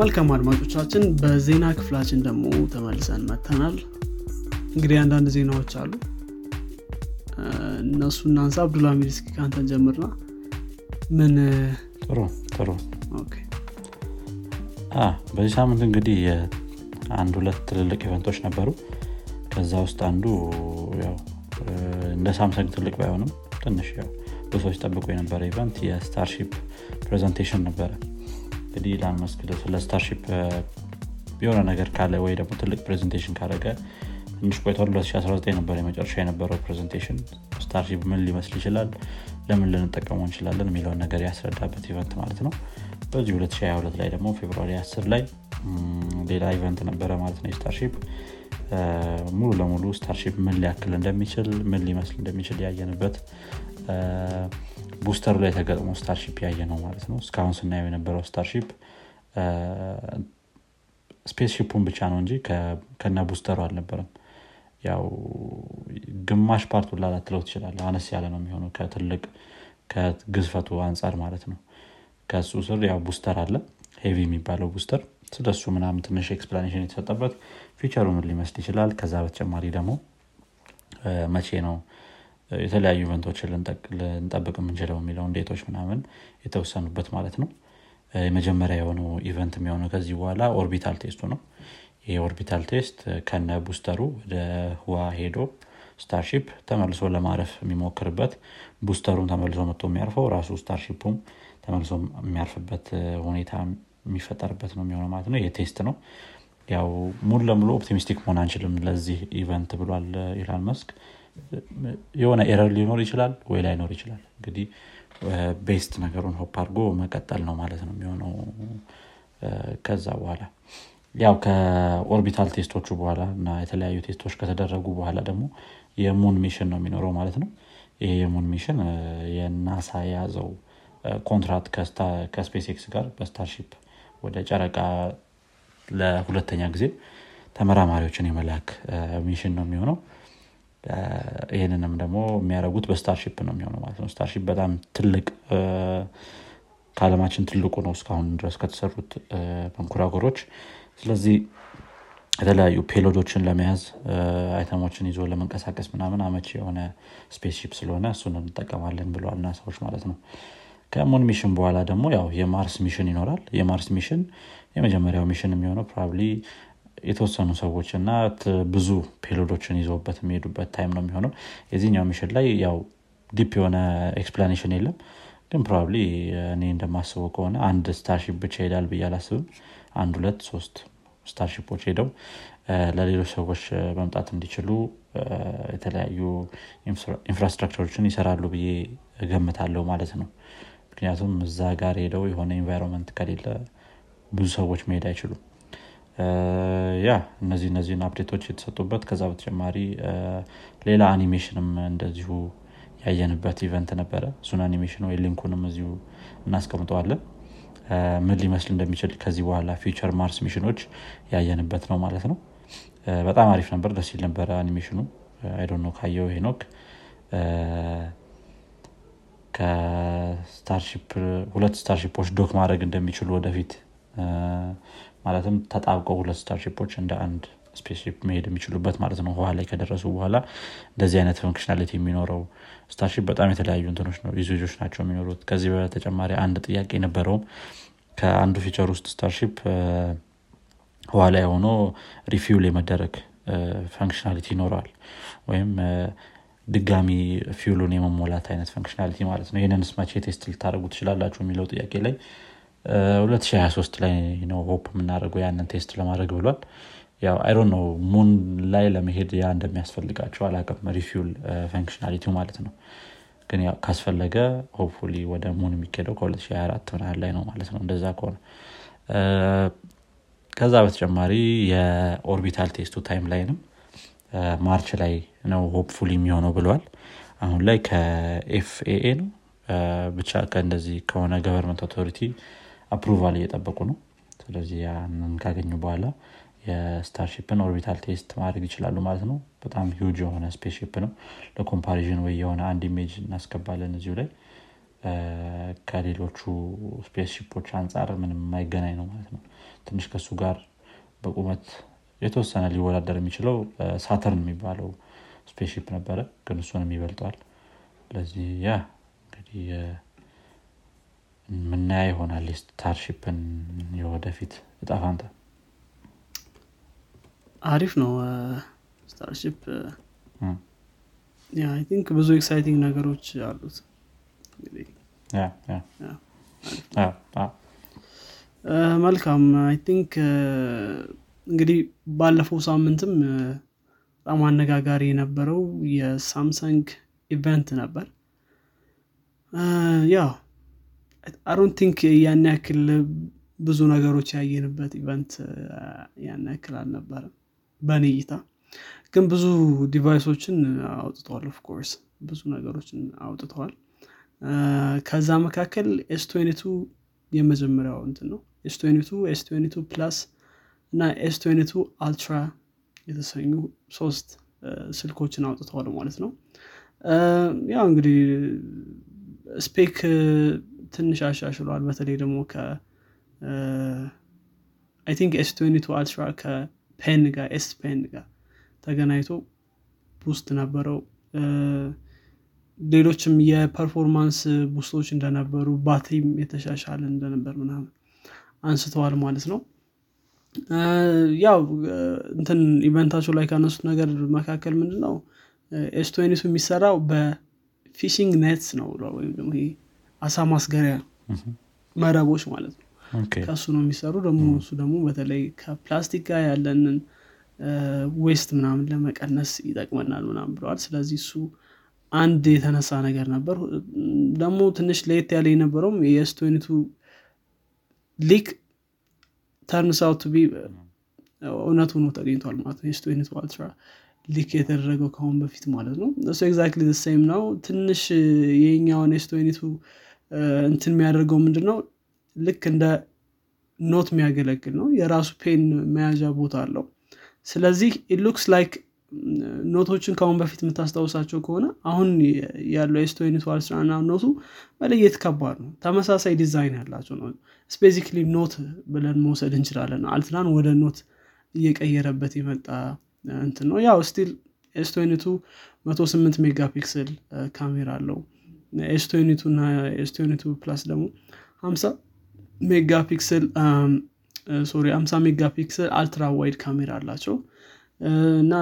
መልካም አድማጮቻችን በዜና ክፍላችን ደግሞ ተመልሰን መተናል። እንግዲህ አንዳንድ ዜናዎች አሉ እነሱና አንሳ አብዱላህ ሚልስኪ ካንተን ጀምርና ምን ጥሩ ኦኬ በሳምንት እንግዲህ አንድ ሁለት ትልልቅ ኢቨንቶች ነበሩ። ከዛ ውስጥ አንዱ ያው እንደ ሳምሰንግ ትልቅ ባይሆንም ትንሽ ያው ብዙዎች ተጠብቆ የነበረ ኢቨንት የስታርሺፕ ፕሬዘንቴሽን ነበረ። እንግዲህ ኢላን መስክ ለስታርሺፕ የሆነ ነገር ካለ ወይ ደግሞ ትልቅ ፕሬዘንቴሽን ካረገ እንሽ ቆይቷል። 2019 ነበር የመጨረሻ የነበረው ፕሬዘንቴሽን። ስታርሺፕ ምን ሊመስል ይችላል፣ ለምን ልንጠቀመው እንችላለን የሚለው ነገር ያስረዳበት ኢቨንት ማለት ነው። በዚህ 2022 ላይ ደግሞ ፌብሩዋሪ 10 ላይ ሌላ ኢቨንት ነበረ ማለት ነው። ስታርሺፕ ሙሉ ለሙሉ ስታርሺፕ ምን ሊያክል እንደሚችል ምን ሊመስል እንደሚችል ያየንበት ቡስተር ላይ ተገጥሞ ስታርሺፕ ያየነው ማለት ነው። እስካሁን ስናየው የነበረው ስታርሺፕ ስፔስሺፑን ብቻ ነው እንጂ ከና ቡስተሩ አልነበረም። ያው ግማሽ ፓርቱ ላላትለው ይችላል አነስ ያለ ነው የሚሆነው ከትልቅ ከግዝፈቱ አንፃር ማለት ነው። ከሱ ስር ያው ቡስተር አለ ሄቪ የሚባለው ቡስተር። ስለሱ ምናምን ትንሽ ኤክስፕላኔሽን የተሰጠበት ፊቸሩ ምን ሊመስል ይችላል። ከዛ በተጨማሪ ደግሞ መቼ ነው የተለያዩ ኢቨንቶችን ልንጠብቅ የምንችለው የሚለውን ዴቶች ምናምን የተወሰኑበት ማለት ነው። የመጀመሪያ የሆነው ኢቨንት የሚሆነው ከዚህ በኋላ ኦርቢታል ቴስቱ ነው። ይሄ ኦርቢታል ቴስት ከነ ቡስተሩ ወደ ህዋ ሄዶ ስታርሺፕ ተመልሶ ለማረፍ የሚሞክርበት ቡስተሩም ተመልሶ መጥቶ የሚያርፈው ራሱ ስታርሺፑም ተመልሶ የሚያርፍበት ሁኔታ የሚፈጠርበት ነው የሚሆነው ማለት ነው። ይሄ ቴስት ነው። ያው ሙሉ ለሙሉ ኦፕቲሚስቲክ መሆን አንችልም ለዚህ ኢቨንት ብሏል ኢላን መስክ። የሆነ ኤረር ሊኖር ይችላል ወይ ላይኖር ይችላል። እንግዲህ ቤስት ነገሩን ሆፕ አድርጎ መቀጠል ነው ማለት ነው የሚሆነው። ከዛ በኋላ ያው ከኦርቢታል ቴስቶቹ በኋላ እና የተለያዩ ቴስቶች ከተደረጉ በኋላ ደግሞ የሙን ሚሽን ነው የሚኖረው ማለት ነው። ይሄ የሙን ሚሽን የናሳ ያዘው ኮንትራክት ከስፔስ ኤክስ ጋር በስታርሺፕ ወደ ጨረቃ ለሁለተኛ ጊዜ ተመራማሪዎችን የመላክ ሚሽን ነው የሚሆነው። ይሄንንም ደግሞ የሚያደርጉት በስታርሺፕ ነው የሚሆነው ማለት ነው። ስታርሺፕ በጣም ትልቅ ከዓለማችን ትልቁ ነው እስካሁን ድረስ ከተሰሩት መንኮራኩሮች። ስለዚህ የተለያዩ ፔሎዶችን ለመያዝ አይተሞችን ይዞ ለመንቀሳቀስ ምናምን አመቺ የሆነ ስፔስሺፕ ስለሆነ እሱን እንጠቀማለን ብለዋልና ሰዎች ማለት ነው። ከሙን ሚሽን በኋላ ደግሞ ያው የማርስ ሚሽን ይኖራል። የማርስ ሚሽን የመጀመሪያው ሚሽን የሚሆነው ፕሮባብሊ የተወሰኑ ሰዎችና ብዙ ፔሎዶችን ይዘውበት የሚሄዱበት ታይም ነው የሚሆነው። የዚህኛው ሚሽን ላይ ያው ዲፕ የሆነ ኤክስፕላኔሽን የለም። ግን ፕሮባብሊ እኔ እንደማስበው ከሆነ አንድ ስታርሺፕ ብቻ ይሄዳል ብዬ አላስብም። 1 2 3 ስታርሺፖች ሄደው ለሌሎች ሰዎች መምጣት እንዲችሉ የተለያዩ ኢንፍራስትራክቸሮችን ይሰራሉ ብዬ እገምታለሁ ማለት ነው። ምክንያቱም እዛ ጋር ሄደው የሆነ ኢንቫይሮንመንት ከሌለ ብዙ ሰዎች መሄድ አይችሉም። ያ እነዚህን አፕዴቶች የተሰጡበት ከዛ በተጨማሪ ሌላ አኒሜሽንም እንደዚሁ ያየንበት ኢቨንት ነበረ። እሱን አኒሜሽን ወይ ሊንኩንም እዚሁ እናስቀምጠዋለን ምን ሊመስል እንደሚችል ከዚህ በኋላ ፊውቸር ማርስ ሚሽኖች ያየንበት ነው ማለት ነው። በጣም አሪፍ ነበር፣ ደስ ይል ነበር አኒሜሽኑ። አይ ዶንት ኖ ካየው ሄኖክ ከስታርሺፕ 2 ስታርሺፖች ዶክ ማድረግ እንደሚችሉ ወደፊት ማለትም ተጣብቀው 2 ስታርሺፖች እንደ አንድ ስፔስሺፕ መሄድ የሚችሉበት ማለት ነው። በኋላ ላይ ከደረሱ በኋላ እንደዚህ አይነት ፈንክሽናሊቲ የሚኖረው ስታርሺፕ በጣም የተለያዩ እንትኖች ነው ዩዘጆች ናቸው የሚኖሩት። ከዚህ በተጨማሪ አንድ ጥያቄ ነበረው። ከአንዱ ፊቸር ውስጥ ስታርሺፕ በኋላ ላይ ሆኖ ሪፊውል የመደረግ ፈንክሽናሊቲ ይኖራል ወይም ድጋሚ ፊውሉን የመሞላት አይነት ፈንክሽናሊቲ ማለት ነው። ይሄንንስ መቼ ቴስት ልታደርጉ ትችላላችሁ የሚለው ጥያቄ ላይ 2023 ላይ ነው ሆፕ የምናደርገው ያንን ቴስት ለማድረግ ብሏል። ያው አይ ዶንት ኖ ሙን ላይ ለመሄድ ያ እንደሚያስፈልጋቸው አላውቅም ሪፊውል ፈንክሽናሊቲው ማለት ነው። ግን ያው ካስፈለገ ሆፕፉሊ ወደ ሙን የሚሄደው ከ2024 ላይ ነው ማለት ነው እንደዛ ከሆነ። ከዛ በተጨማሪ የኦርቢታል ቴስቱ ታይም ላይንም ማርች ላይ ነው ሆፕፉሊ የሚሆነው ብሏል። አሁን ላይ ከኤፍኤኤ ነው ብቻ ከእንደዚህ ከሆነ ገቨርንመንት አውቶሪቲ አፕሩቫል እየጠበቁ ነው። ስለዚህ ያንን ካገኙ በኋላ የስታርሺፕን ኦርቢታል ቴስት ማድረግ ይችላሉ ማለት ነው። በጣም ሂውጅ የሆነ ስፔስሺፕ ነው። ለኮምፓሪዥን ወይ የሆነ አንድ ኢሜጅ እናስገባለን እዚሁ ላይ ከሌሎቹ ስፔስሺፖች አንፃር ምንም የማይገናኝ ነው ማለት ነው። ትንሽ ከሱ ጋር በቁመት የተወሰነ ሊወዳደር የሚችለው ሳተርን የሚባለው ስፔስሺፕ ነበር ግን እሱንም ይበልጣል። ስለዚህ ያ እንግዲህ ምን ላይ ይሆናል ስታርሺፕን የወደፊት ጣፋንታ አሪፍ ነው። ስታርሺፕ ያ አይ ቲንክ ብዙ ኤክሳይቲንግ ነገሮች አሉት። መልካም አይ ቲንክ እንግዲህ ባለፈው ሳምንትም በጣም አነጋጋሪ የነበረው የሳምሰንግ ኢቨንት ነበር። ያ I don't think ያን ያክል ብዙ ነገሮች ያየንበት ኢቨንት ያን ያክል አልነበረም በኔ እይታ። ግን ብዙ ዲቫይሶችን አውጥቷል of course ብዙ ነገሮችን አውጥቷል። ከዛ መካከል S22 የመጀመሪያው እንት ነው S22 S22 Plus እና S22 Ultra የተሰኙ 3 ስልኮችን አውጥቷል ማለት ነው። ያው እንግዲህ ስፔክ ትንሽ አሻሽሏል በተለይ ደግሞ ከ I think S22 Ultra ከpen ጋር S Pen ጋር ተገናኝቶ boost ነበረው። ሌሎችም የፐርፎርማንስ ቡስቶች እንደነበሩ ባትሪም የተሻሻለ እንደነበር ምናምን አንስተዋል ማለት ነው። ያው እንትን ኢቨንታቸው ላይ ካነሱት ነገር መካከል ምንድነው S22 የሚሰራው በፊሺንግ ኔትስ ነው ወይም ደግሞ ይሄ አሳ ማስገሪያ መረቦች ማለት ነው። ከሱ ነው የሚሰሩ ደግሞ እሱ ደግሞ በተለይ ከፕላስቲክ ጋር ያለንን ዌስት ምናምን ለመቀነስ ይጠቅመናል ምናምን ብለዋል። ስለዚህ እሱ አንድ የተነሳ ነገር ነበር። ደግሞ ትንሽ ለየት ያለ የነበረው የS22 ሊክ turns out to be እውነቱን ተገኝቷል ማለት ነው። S22 Ultra ሊክ የተደረገው ከሆነ በፊት ማለት ነው እሱ exactly the same ነው። ትንሽ የኛውን S22 እንትን የሚያደርገው ምንድነው ልክ እንደ ኖት የሚያገለግል ነው የራሱ ፔን መያዣ ቦታ አለው። ስለዚህ it looks like ኖቶችን ካሁን በፊት የምታስተውሳቸው ከሆነ አሁን ያለው S22 Ultra እና ኖቱ መለየት ከባድ ነው። ተመሳሳይ ዲዛይን ያላቸው ነው ስፔሲፊክሊ ኖት ብለን መውሰድ እንችላለን። አልትራን ወደ ኖት እየቀየረበት የመጣ እንትን ነው። ያው ስቲል S22 108 ሜጋፒክሰል ካሜራ አለው። S22 እና S22 Plus ደግሞ 50 ሜጋፒክሰል 50 ሜጋፒክሰል አልትራ ዋይድ ካሜራ አላቸው እና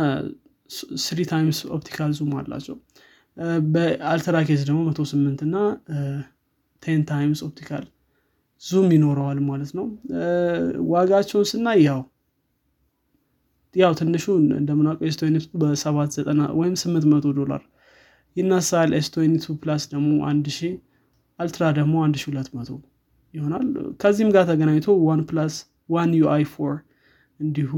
3 times optical zoom አላቸው። በአልትራ ኬዝ ደግሞ 108 እና 10 times optical zoom ይኖረዋል ማለት ነው። ዋጋቸውን ስናይ ያው ትንሹ እንደምናውቀው S22 በ790 ወይም $800 ይናሳል። S22 Plus ደግሞ 1000 አልትራ ደግሞ 1200 ይሆናል። ከዚህም ጋር ተገናኝቶ One UI 4 እንዲሁ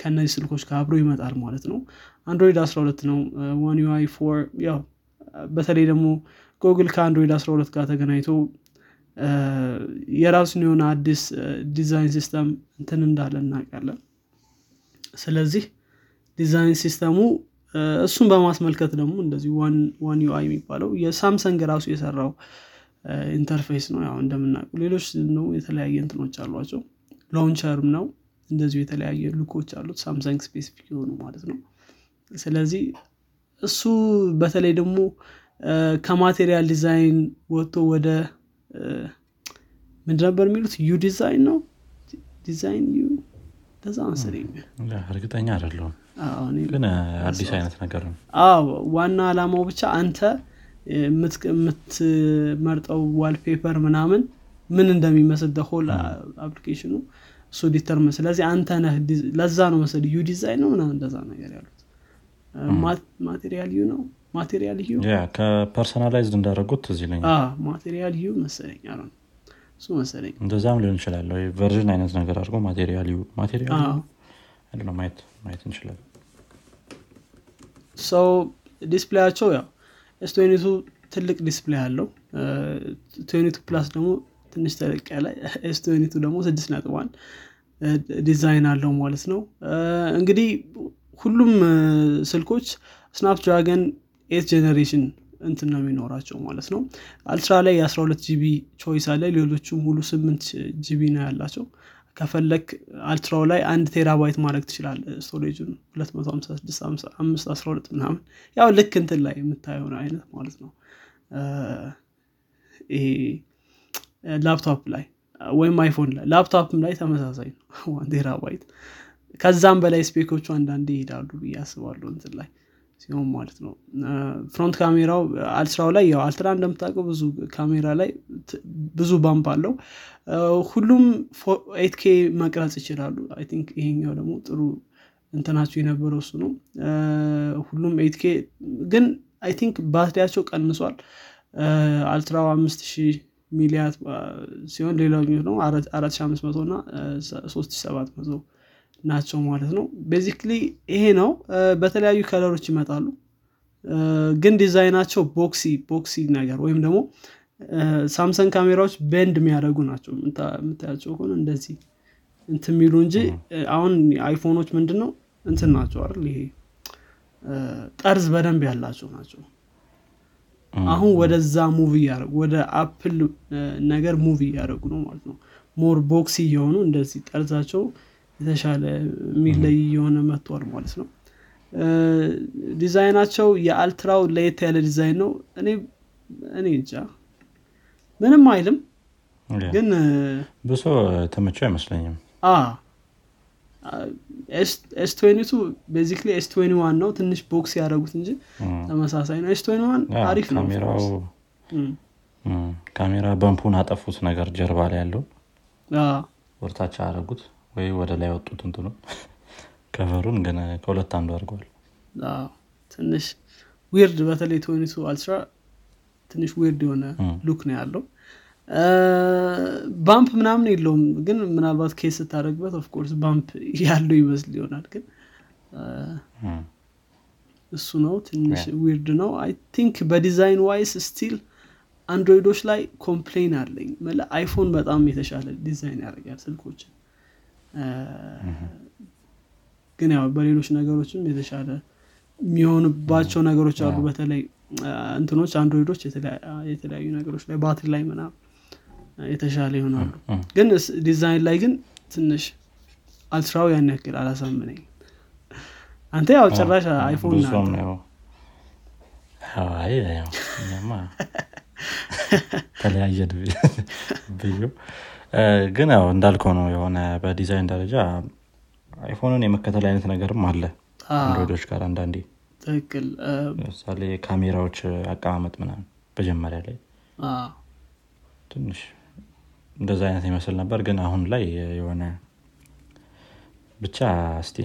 ከነዚህ ስልኮች ጋር አብሮ ይመጣል ማለት ነው። Android 12 ነው One UI 4 ያው በተለይ ደግሞ Google ከAndroid 12 ጋር ተገናኝቶ የራሱን የሆነ አዲስ ዲዛይን ሲስተም እንትን እንዳለ እናውቃለን። ስለዚህ ዲዛይን ሲስተሙ እሱን በማስመልከት ደግሞ እንደዚህ One UI የሚባለው የሳምሰንግ ራሱ የሰራው ኢንተርፌስ ነው። ያው እንደምናውቁ ሌሎች ነው የተለያየ እንትኖች አሏቸው ላውንቸርም ነው እንደዚህ የተለያየ ሉኮች አሉት Samsung specific የሆኑ ማለት ነው። ስለዚህ እሱ በተለይ ደግሞ ከማቴሪያል ዲዛይን ወጥቶ ወደ ምን ነበር የሚሉት ዩ ዲዛይን ነው ዲዛይን ዩ ተዛንሰሪኝ እርግጠኛ አይደለሁም ግን አዲስ አይነት ነገር ነው። ዋና አላማው ብቻ አንተ የምትመርጠው ዋልፔፐር ምናምን ምን እንደሚመስል ሆል አፕሊኬሽኑ ሶ ዲተርሚን ስለዚህ አንተ ነህ ለዛ ነው መሰል ዩ ዲዛይን ነው እና እንደዛ ነገር ያሉት ማቴሪያል ዩ ነው ማቴሪያል ዩ ያ ከፐርሰናላይዝድ እንዳደረጉት እዚህ ላይ ማቴሪያል ዩ መሰለኝ አሁን ሱ መሰለኝ እንደዛም ሊሆን ይችላል ወይ ቨርዥን አይነት ነገር አድርጎ ማቴሪያል ዩ አይደለም ማየት እንችላለን። ሶ ዲስፕሌያቸው ያው S22 ትልቅ ዲስፕሌይ አለው። S22 Plus ደግሞ ትንሽ ተለቅ ያለ S22 ደግሞ 6.1 ዲዛይን አለው ማለት ነው። እንግዲህ ሁሉም ስልኮች Snapdragon 8 generation እንትን ነው የሚኖራቸው ማለት ነው። አልትራ ላይ 12 GB ቾይስ አለ። ሌሎቹም ሁሉ 8 GB ነው ያላቸው። ከፈለክ አልትራው ላይ 1 ቴራባይት ማድረግ ትችላለህ ስቶሬጁን 256 512 ምናምን ያው ልክ እንትን ላይ የምታየው አይነት ማለት ነው። ይሄ ላፕቶፕ ላይ ወይም አይፎን ላይ ላፕቶፕም ላይ ተመሳሳይ ነው 1 ቴራባይት ከዛም በላይ ስፔኮቹ አንዳንዴ ይሄዳሉ ብዬ አስባለሁ እንትን ላይ ሲሆን ማለት ነው። ፍሮንት ካሜራው አልትራው ላይ ያው አልትራ እንደምታውቀው ብዙ ካሜራ ላይ ብዙ ባምፕ አለው። ሁሉም 8K መቅረጽ ይችላሉ። አይ ቲንክ ይሄኛው ደግሞ ጥሩ እንትናቸው የነበረው እሱ ነው። ሁሉም 8K ግን አይ ቲንክ ባትሪያቸው ቀንሷል። አልትራው 5000 ሚሊያት ሲሆን ሌላኛው ነው 4500 እና 3700 ናቸው ማለት ነው። ቤዚክሊ ይሄ ነው። በተለያዩ ከለሮች ይመጣሉ ግን ዲዛይናቸው ቦክሲ ነገር ወይም ደግሞ ሳምሰንግ ካሜራዎች በንድ የሚያደርጉ ናቸው እንታያቸው ሆነ እንደዚህ እንትን የሚሉ እንጂ አሁን አይፎኖች ምንድነው እንትን ናቸው አይደል ይሄ ጠርዝ በደንብ ያላቸው ናቸው። አሁን ወደዛ ሙቪ ያደርጉ ወደ አፕል ነገር ሙቪ ያደርጉ ነው ማለት ነው። ሞር ቦክሲ የሆኑ እንደዚህ ጠርዛቸው የተሻለ ሚላይ የሆነ መጥቷል ማለት ነው። ዲዛይናቸው የአልትራው ለየት ያለ ዲዛይን ነው። እኔ እንጃ ምንም አይልም ግን ብዙ ተመቸው አይመስለኝም። S22 basically S21 ነው ትንሽ ቦክስ ያደርጉት እንጂ ተመሳሳይ ነው። S21 አሪፍ ነው ካሜራው ካሜራ ባምፑን አጠፉት ነገር ጀርባ ላይ ያለው ወርታቻ አደረጉት ወይ ወደ ላይ ወጡት እንትኑ ከቨሩን ገና ከሁለት አንዱ አድርጓል። ትንሽ ዊርድ በተለይ 22 አልትራ ትንሽ ዊርድ የሆነ ሉክ ነው ያለው። ባምፕ ምናምን የለውም ግን ምናልባት ኬስ ታደርግበት ኦፍ ኮርስ ባምፕ ያለው ይመስል ይሆናል ግን እሱ ነው ትንሽ ዊርድ ነው። አይ ቲንክ በዲዛይን ዋይስ ስቲል አንድሮይዶች ላይ ኮምፕሌን አለኝ ማለት አይፎን በጣም የተሻለ ዲዛይን ያደርጋል ስልኮች ግን ያው በሌሎች ነገሮችም የተሻለ የሚሆንባቸው ነገሮች አሉ። በተለይ እንትኖች አንድሮይዶች የተለያዩ ነገሮች ላይ ባትሪ ላይ ምናምን የተሻለ ይሆናሉ ግን ዲዛይን ላይ ግን ትንሽ አልትራው ያን ያክል አላሳመነኝ። አንተ ያው ጭራሽ አይፎን ነው አይ ያማ ተለያየ ቢዩ ግን አው እንዳልከው ነው የሆነ በዲዛይን ደረጃ አይፎንን የመከተል አይነት ነገርም አለ አንድሮይዶች ጋር አንዳንዴ ትክክል ለምሳሌ ካሜራዎች አቀማመጥ ምናምን በጀመረ ላይ ትንሽ እንደዛ አይነት ይመስል ነበር ግን አሁን ላይ የሆነ ብቻ እስቲ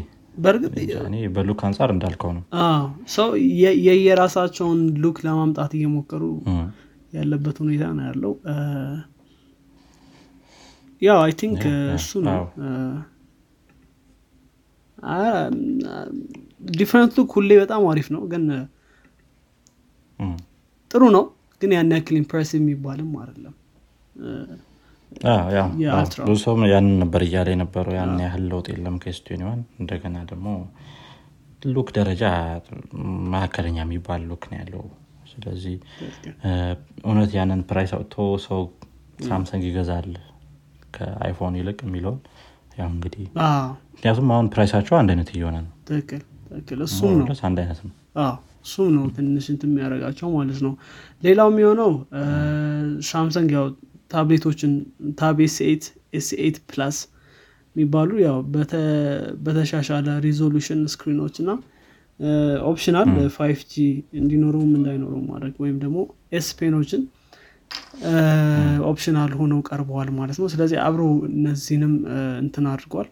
በርግጥ ያኔ በሉክ አንፃር እንዳልከው ነው ሰው የየራሳቸውን ሉክ ለማምጣት እየሞከሩ ያለበት ሁኔታ ነው ያለው። Yeah, I think soon different look ሁሌ በጣም አሪፍ ነው ግን ጥሩ ነው ግን ያን ያክል ኢምፕሬሲቭ የሚባልም አይደለም። ብዙም ያን ነበር እያለ ነበር ያን ያህል ለውጥ የለም ከ21 እንደገና ደግሞ ሉክ ደረጃ ማከለኛ የሚባል ሉክ ነው ያለው። ስለዚህ እውነት ያንን ፕራይስ አውጥቶ ሰው ሳምሰንግ ይገዛል ከአይፎን ይልቅ የሚለው ያው እንግዲህ ያቱም አሁን ፕራይሳቸው አንድ አይነት እየሆነ ነው። ትክክል እሱ ነው አንድ አይነት ነው እሱ ነው ትንሽ እንትን የሚያደርጋቸው ማለት ነው። ሌላው የሚሆነው ሳምሰንግ ያው ታብሌቶችን ታብ S8 S8 Plus የሚባሉ ያው በተሻሻለ ሪዞሉሽን ስክሪኖችና ኦፕሽናል 5G እንዲኖረውም እንዳይኖረው ማድረግ ወይም ደግሞ S Penዎችን ኦፕሽናል ሆነው ቀርበዋል ማለት ነው። ስለዚህ አብሮ እነዚህንም እንትን አድርጓል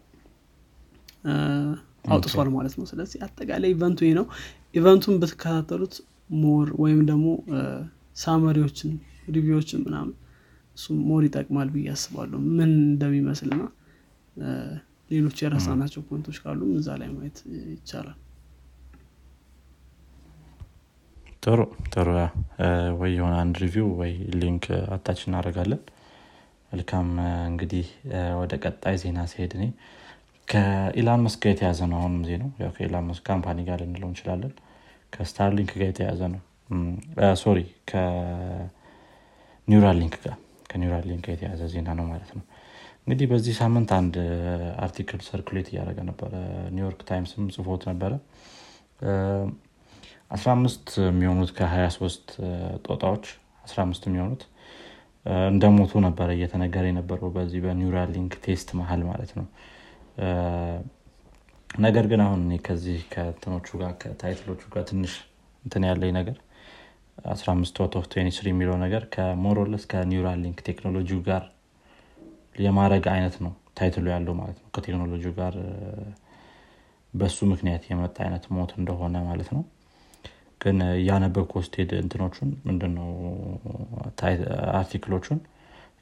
አውጥቷል ማለት ነው። ስለዚህ አጠቃላይ ኢቨንቱ ይሄ ነው። ኢቨንቱን በተከታተሉት ሞር ወይም ደግሞ ሳመሪዎችን ሪቪዎችን ምናምን እሱ ሞር ይጠቅማል ብዬ አስባለሁ ምን እንደሚመስልና ሌሎች የራሳቸው ፖይንቶች ካሉ እዛ ላይ ማየት ይቻላል። ጥሩ ወይ የሆነ አንድ ሪቪው ወይ ሊንክ አታች እናደርጋለን። መልካም እንግዲህ ወደ ቀጣይ ዜና ሲሄድ እኔ ከኢላን መስክ ጋር የተያዘ ነው አሁንም ዜናው ያው ከኢላን መስክ ካምፓኒ ጋር ልንለው እንችላለን ከስታርሊንክ ጋር የተያዘ ነው سوري ك ኒውራል ሊንክ ጋር ከኒውራል ሊንክ የተያዘ ዜና ነው ማለት ነው። እንግዲህ በዚህ ሳምንት አንድ አርቲክል ሰርኩሌት ያደረገ ነበር ኒውዮርክ ታይምስም ጽፎት ነበር 15 የሚሆኑት ከ23 ጦጣዎች 15 የሚሆኑት እንደሞቱ ነበር እየተነገረ የነበረው በዚህ በኒውራል ሊንክ ቴስት መሃል ማለት ነው። ነገር ግን አሁን ከዚህ ከተኖቹ ጋር ከታይትሎቹ ጋር ትንሽ እንትን ያለኝ ነገር 15 out of 23 ሚሊዮን ነገር ከሞሮልስ ከኒውራል ሊንክ ቴክኖሎጂው ጋር የማረግ አይነት ነው ታይትሉ ያለው ማለት ነው። ከቴክኖሎጂው ጋር በሱ ምክንያት የመጣ አይነት ሞት እንደሆነ ማለት ነው። ግን ያነበብኩት ስቴድ እንትኖቹን ምንድነው አርቲክሎቹን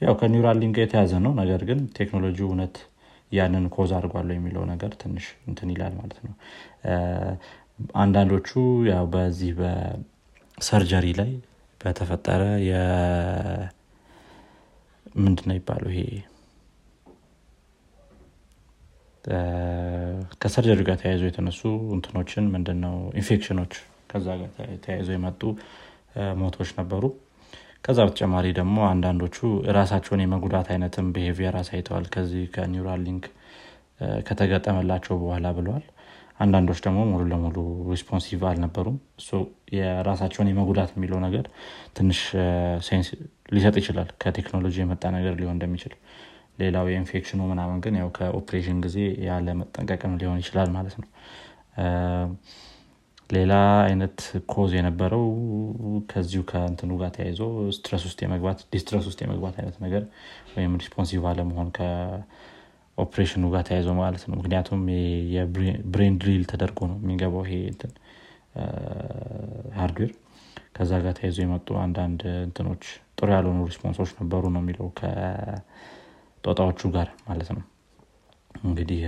ያው ከኒውራል ሊንክ ጋር የተያዘ ነው። ነገር ግን ቴክኖሎጂው እውነት ያንን ኮዝ አድርጓል የሚለው ነገር ትንሽ እንትን ይላል ማለት ነው። አንዳንዶቹ ያው በዚህ በሰርጀሪ ላይ በተፈጠረ ምንድነው ይባሉ ይሄ ከሰርጀሪ ጋር ተያይዞ የተነሱ እንትኖችን ምንድነው ኢንፌክሽኖች ከዛ ጋር ተያይዞ የመጡ ሞቶች ነበሩ። ከዛ በተጨማሪ ደግሞ አንዳንዶቹ ራሳቸውን የመጉዳት አይነትም ቢሄቪየር አሳይተዋል ከዚህ ከኒውራል ሊንክ ከተገጠመላቸው በኋላ ብለዋል። አንዳንዶች ደግሞ ሙሉ ለሙሉ ሪስፖንሲቭ አልነበሩም። ሶ የራሳቸውን የመጉዳት የሚለው ነገር ትንሽ ሴንስ ሊሰጥ ይችላል ከቴክኖሎጂ የመጣ ነገር ሊሆን እንደሚችል። ሌላው የኢንፌክሽኑ ምናምን ግን ያው ከኦፕሬሽን ጊዜ ያለ መጠንቀቅም ሊሆን ይችላል ማለት ነው። ሌላ አይነት ኮዝ የነበረው ከዚሁ ከእንትኑ ጋር ተያይዞ ስትረስ ውስጥ የመግባት ዲስትረስ ውስጥ የመግባት አይነት ነገር ወይም ሪስፖንሲቭ አለመሆን ኦፕሬሽኑ ጋር ተያይዞ ማለት ነው። ምክንያቱም የብሬን ድሪል ተደርጎ ነው የሚገባው ይሄ እንትን ሃርድዌር ከዛ ጋር ተያይዞ የመጡ አንዳንድ እንትኖች ጥሩ ያልሆኑ ሪስፖንሶች ነበሩ ነው የሚለው ከጦጣዎቹ ጋር ማለት ነው። እንግዲህ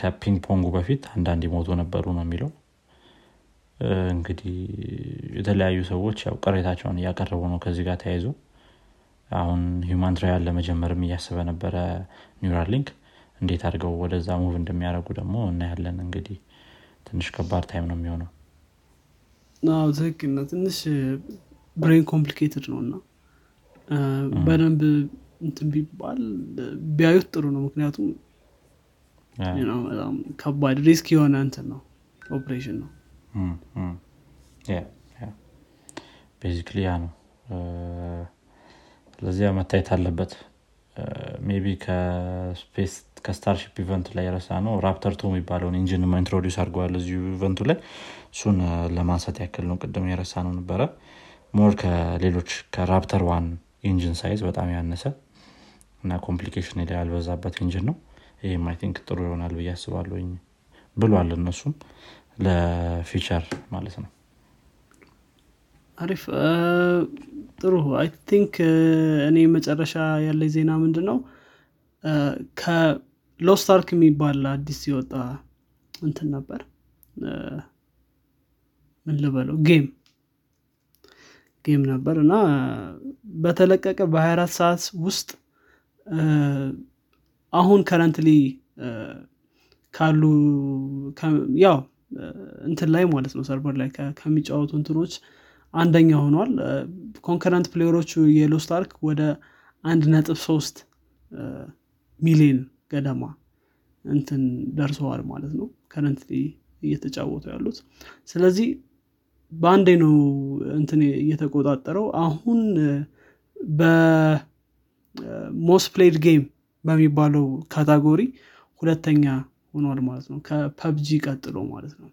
ከፒንግ ፖንጉ በፊት አንዳንድ ሞቶ ነበሩ ነው የሚለው። እንግዲህ የተለያዩ ሰዎች ያው ቅሬታቸውን ያቀረቡ ነው ከዚህ ጋር ተያይዞ አሁን ሂዩማን ትራያል ለመጀመርም ያሰበ ነበር ኒውራል ሊንክ እንዴት አድርገው ወደዛ ሙቭ እንደሚያደርጉ ደግሞ እና ያለን እንግዲህ ትንሽ ከባድ ታይም ነው የሚሆነው። ናው ዘክና ትንሽ ብሬን ኮምፕሊኬትድ ነውና በደንብ እንትን ቢባል ቢያዩት ጥሩ ነው። ምክንያቱም ከባድ ሪስክ የሆነ እንትን ነው ኦፕሬሽን ነው basically ያው ለዚያ መታየት አለበት። ሜቢ ከስፔስ ከስታርሺፕ ኢቨንት ላይ ያረሳነው ራፕተር 2 የሚባለውን ኢንጂን ማን ኢንትሮዲዩስ አድርጓል እዚሁ ኢቨንቱ ላይ እሱን ለማንሳት ያክል ነው ቀደም ያረሳነው ነበር። ሞር ከሌሎች ከራፕተር 1 ኢንጂን ሳይዝ በጣም ያነሰ እና ኮምፕሊኬሽን ያልበዛበት ኢንጂን ነው። ይሄም አይ ቲንክ ጥሩ ይሆናል ብዬ አስባለሁ ብሏል እነሱም ለፊቸር ማለት ነው። አሪፍ ጥሩ አይ ቲንክ እኔ መጨረሻ ያለ ዜና ምንድነው ከሎስት አርክ የሚባል አዲስ ይወጣ እንትን ነበር ምን ልበለው ጌም ነበርና በተለቀቀ በ24 ሰዓት ውስጥ አሁን currently ካሉ ያው እንትን ላይ ማለት ነው ሰርቨር ላይ ከሚጫወቱ እንትኖች አንደኛ ሆኗል። ኮንከረንት ፕሌየሮቹ የሎስት አርክ ወደ 1.3 ሚሊዮን ገደማ እንትን ደርሰዋል ማለት ነው currently እየተጫወቱ ያሉት። ስለዚህ በአንዴ ነው እንትን እየተቆጣጠረው አሁን በሞስት ፕሌይድ ጌም በሚባለው ካታጎሪ ሁለተኛ ሆኗል ማለት ነው ከPUBG ቀጥሎ ማለት ነው።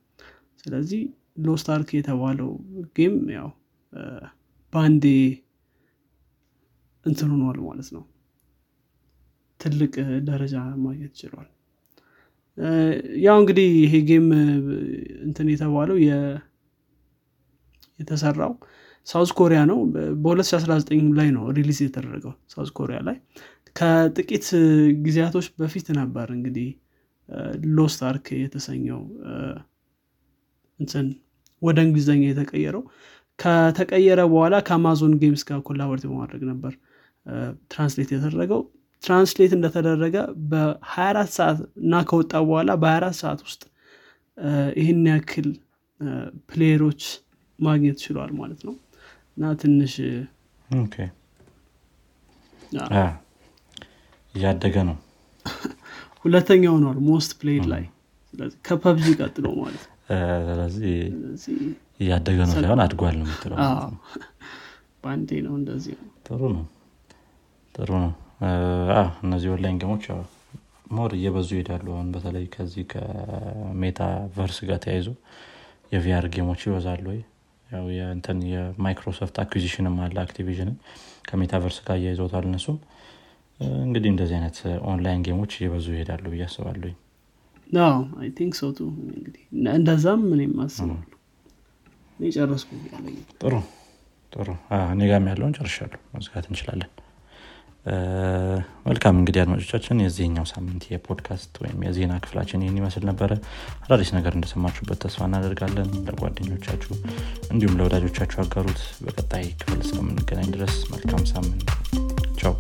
ስለዚህ ሎስት አርክ የተባለው ጌም ያው ባንዴ እንትን ሆኗል ማለት ነው ትልቅ ደረጃ ማግኘት ችሏል። ያው እንግዲህ ይሄ ጌም እንትን የተባለው የተሰራው ሳውዝ ኮሪያ ነው በ2019 ላይ ነው ሪሊዝ የተደረገው ሳውዝ ኮሪያ ላይ። ከጥቂት ጊዜያቶች በፊት ነበር እንግዲህ ሎስት አርክ የተሰኘው እንትን ወደ እንግሊዘኛ የተቀየረው። ከተቀየረ በኋላ ከአማዞን ጌምስ ጋር ኮላቦሬት በማድረግ ነበር ትራንስሌት የተደረገው። ትራንስሌት እንደተደረገ በ24 ሰዓት እና ከወጣ በኋላ በ24 ሰዓት ውስጥ ይሄን ያክል ፕሌየሮች ማግኘት ይችላል ማለት ነው። እና ትንሽ ኦኬ ያደገ ነው። ሁለተኛው ነው most played ላይ ስለዚህ ከPUBG ቀጥሎ ማለት ነው። ስለዚህ ያደገ ነው ሳይሆን አድጓል ነው የምትለው። አዎ ባንዴ ነው እንደዚህ ነው። ጥሩ ነው። እነዚህ ኦንላይን ጌሞች ሞር እየበዙ ይሄዳሉ። አሁን በተለይ ከዚህ ከሜታ ቨርስ ጋር ተያይዞ የVR ጌሞች ይበዛሉ። ያው የእንተን የማይክሮሶፍት አኩዊዚሽንም አለ አክቲቪዥን ከሜታቨርስ ጋር ያይዞታል። እነሱም እንግዲህ እንደዚህ አይነት ኦንላይን ጌሞች እየበዙ ይሄዳሉ ብያስባለሁ። ናው አይ ቲንክ ሶ ቱ እንግዲህ እንደዛም ምንም ማሰማው ለይጨርስኩ ያለኝ ጥሩ እኔጋም ያለውን ጨርሻለሁ መስጋት እንችላለን። መልካም እንግዲህ አድማጮቻችን የዚህኛው ሳምንት የፖድካስት ወይም የዜና ክፍላችን ይሄን ይመስል ነበር። አዳዲስ ነገር እንደሰማችሁበት ተስፋ እናደርጋለን። ለጓደኞቻችሁ እንዲሁም ለወዳጆቻችሁ አጋሩት። በቀጣይ ክፍል እስከምንገናኝ ድረስ መልካም ሳምንት። ቻው።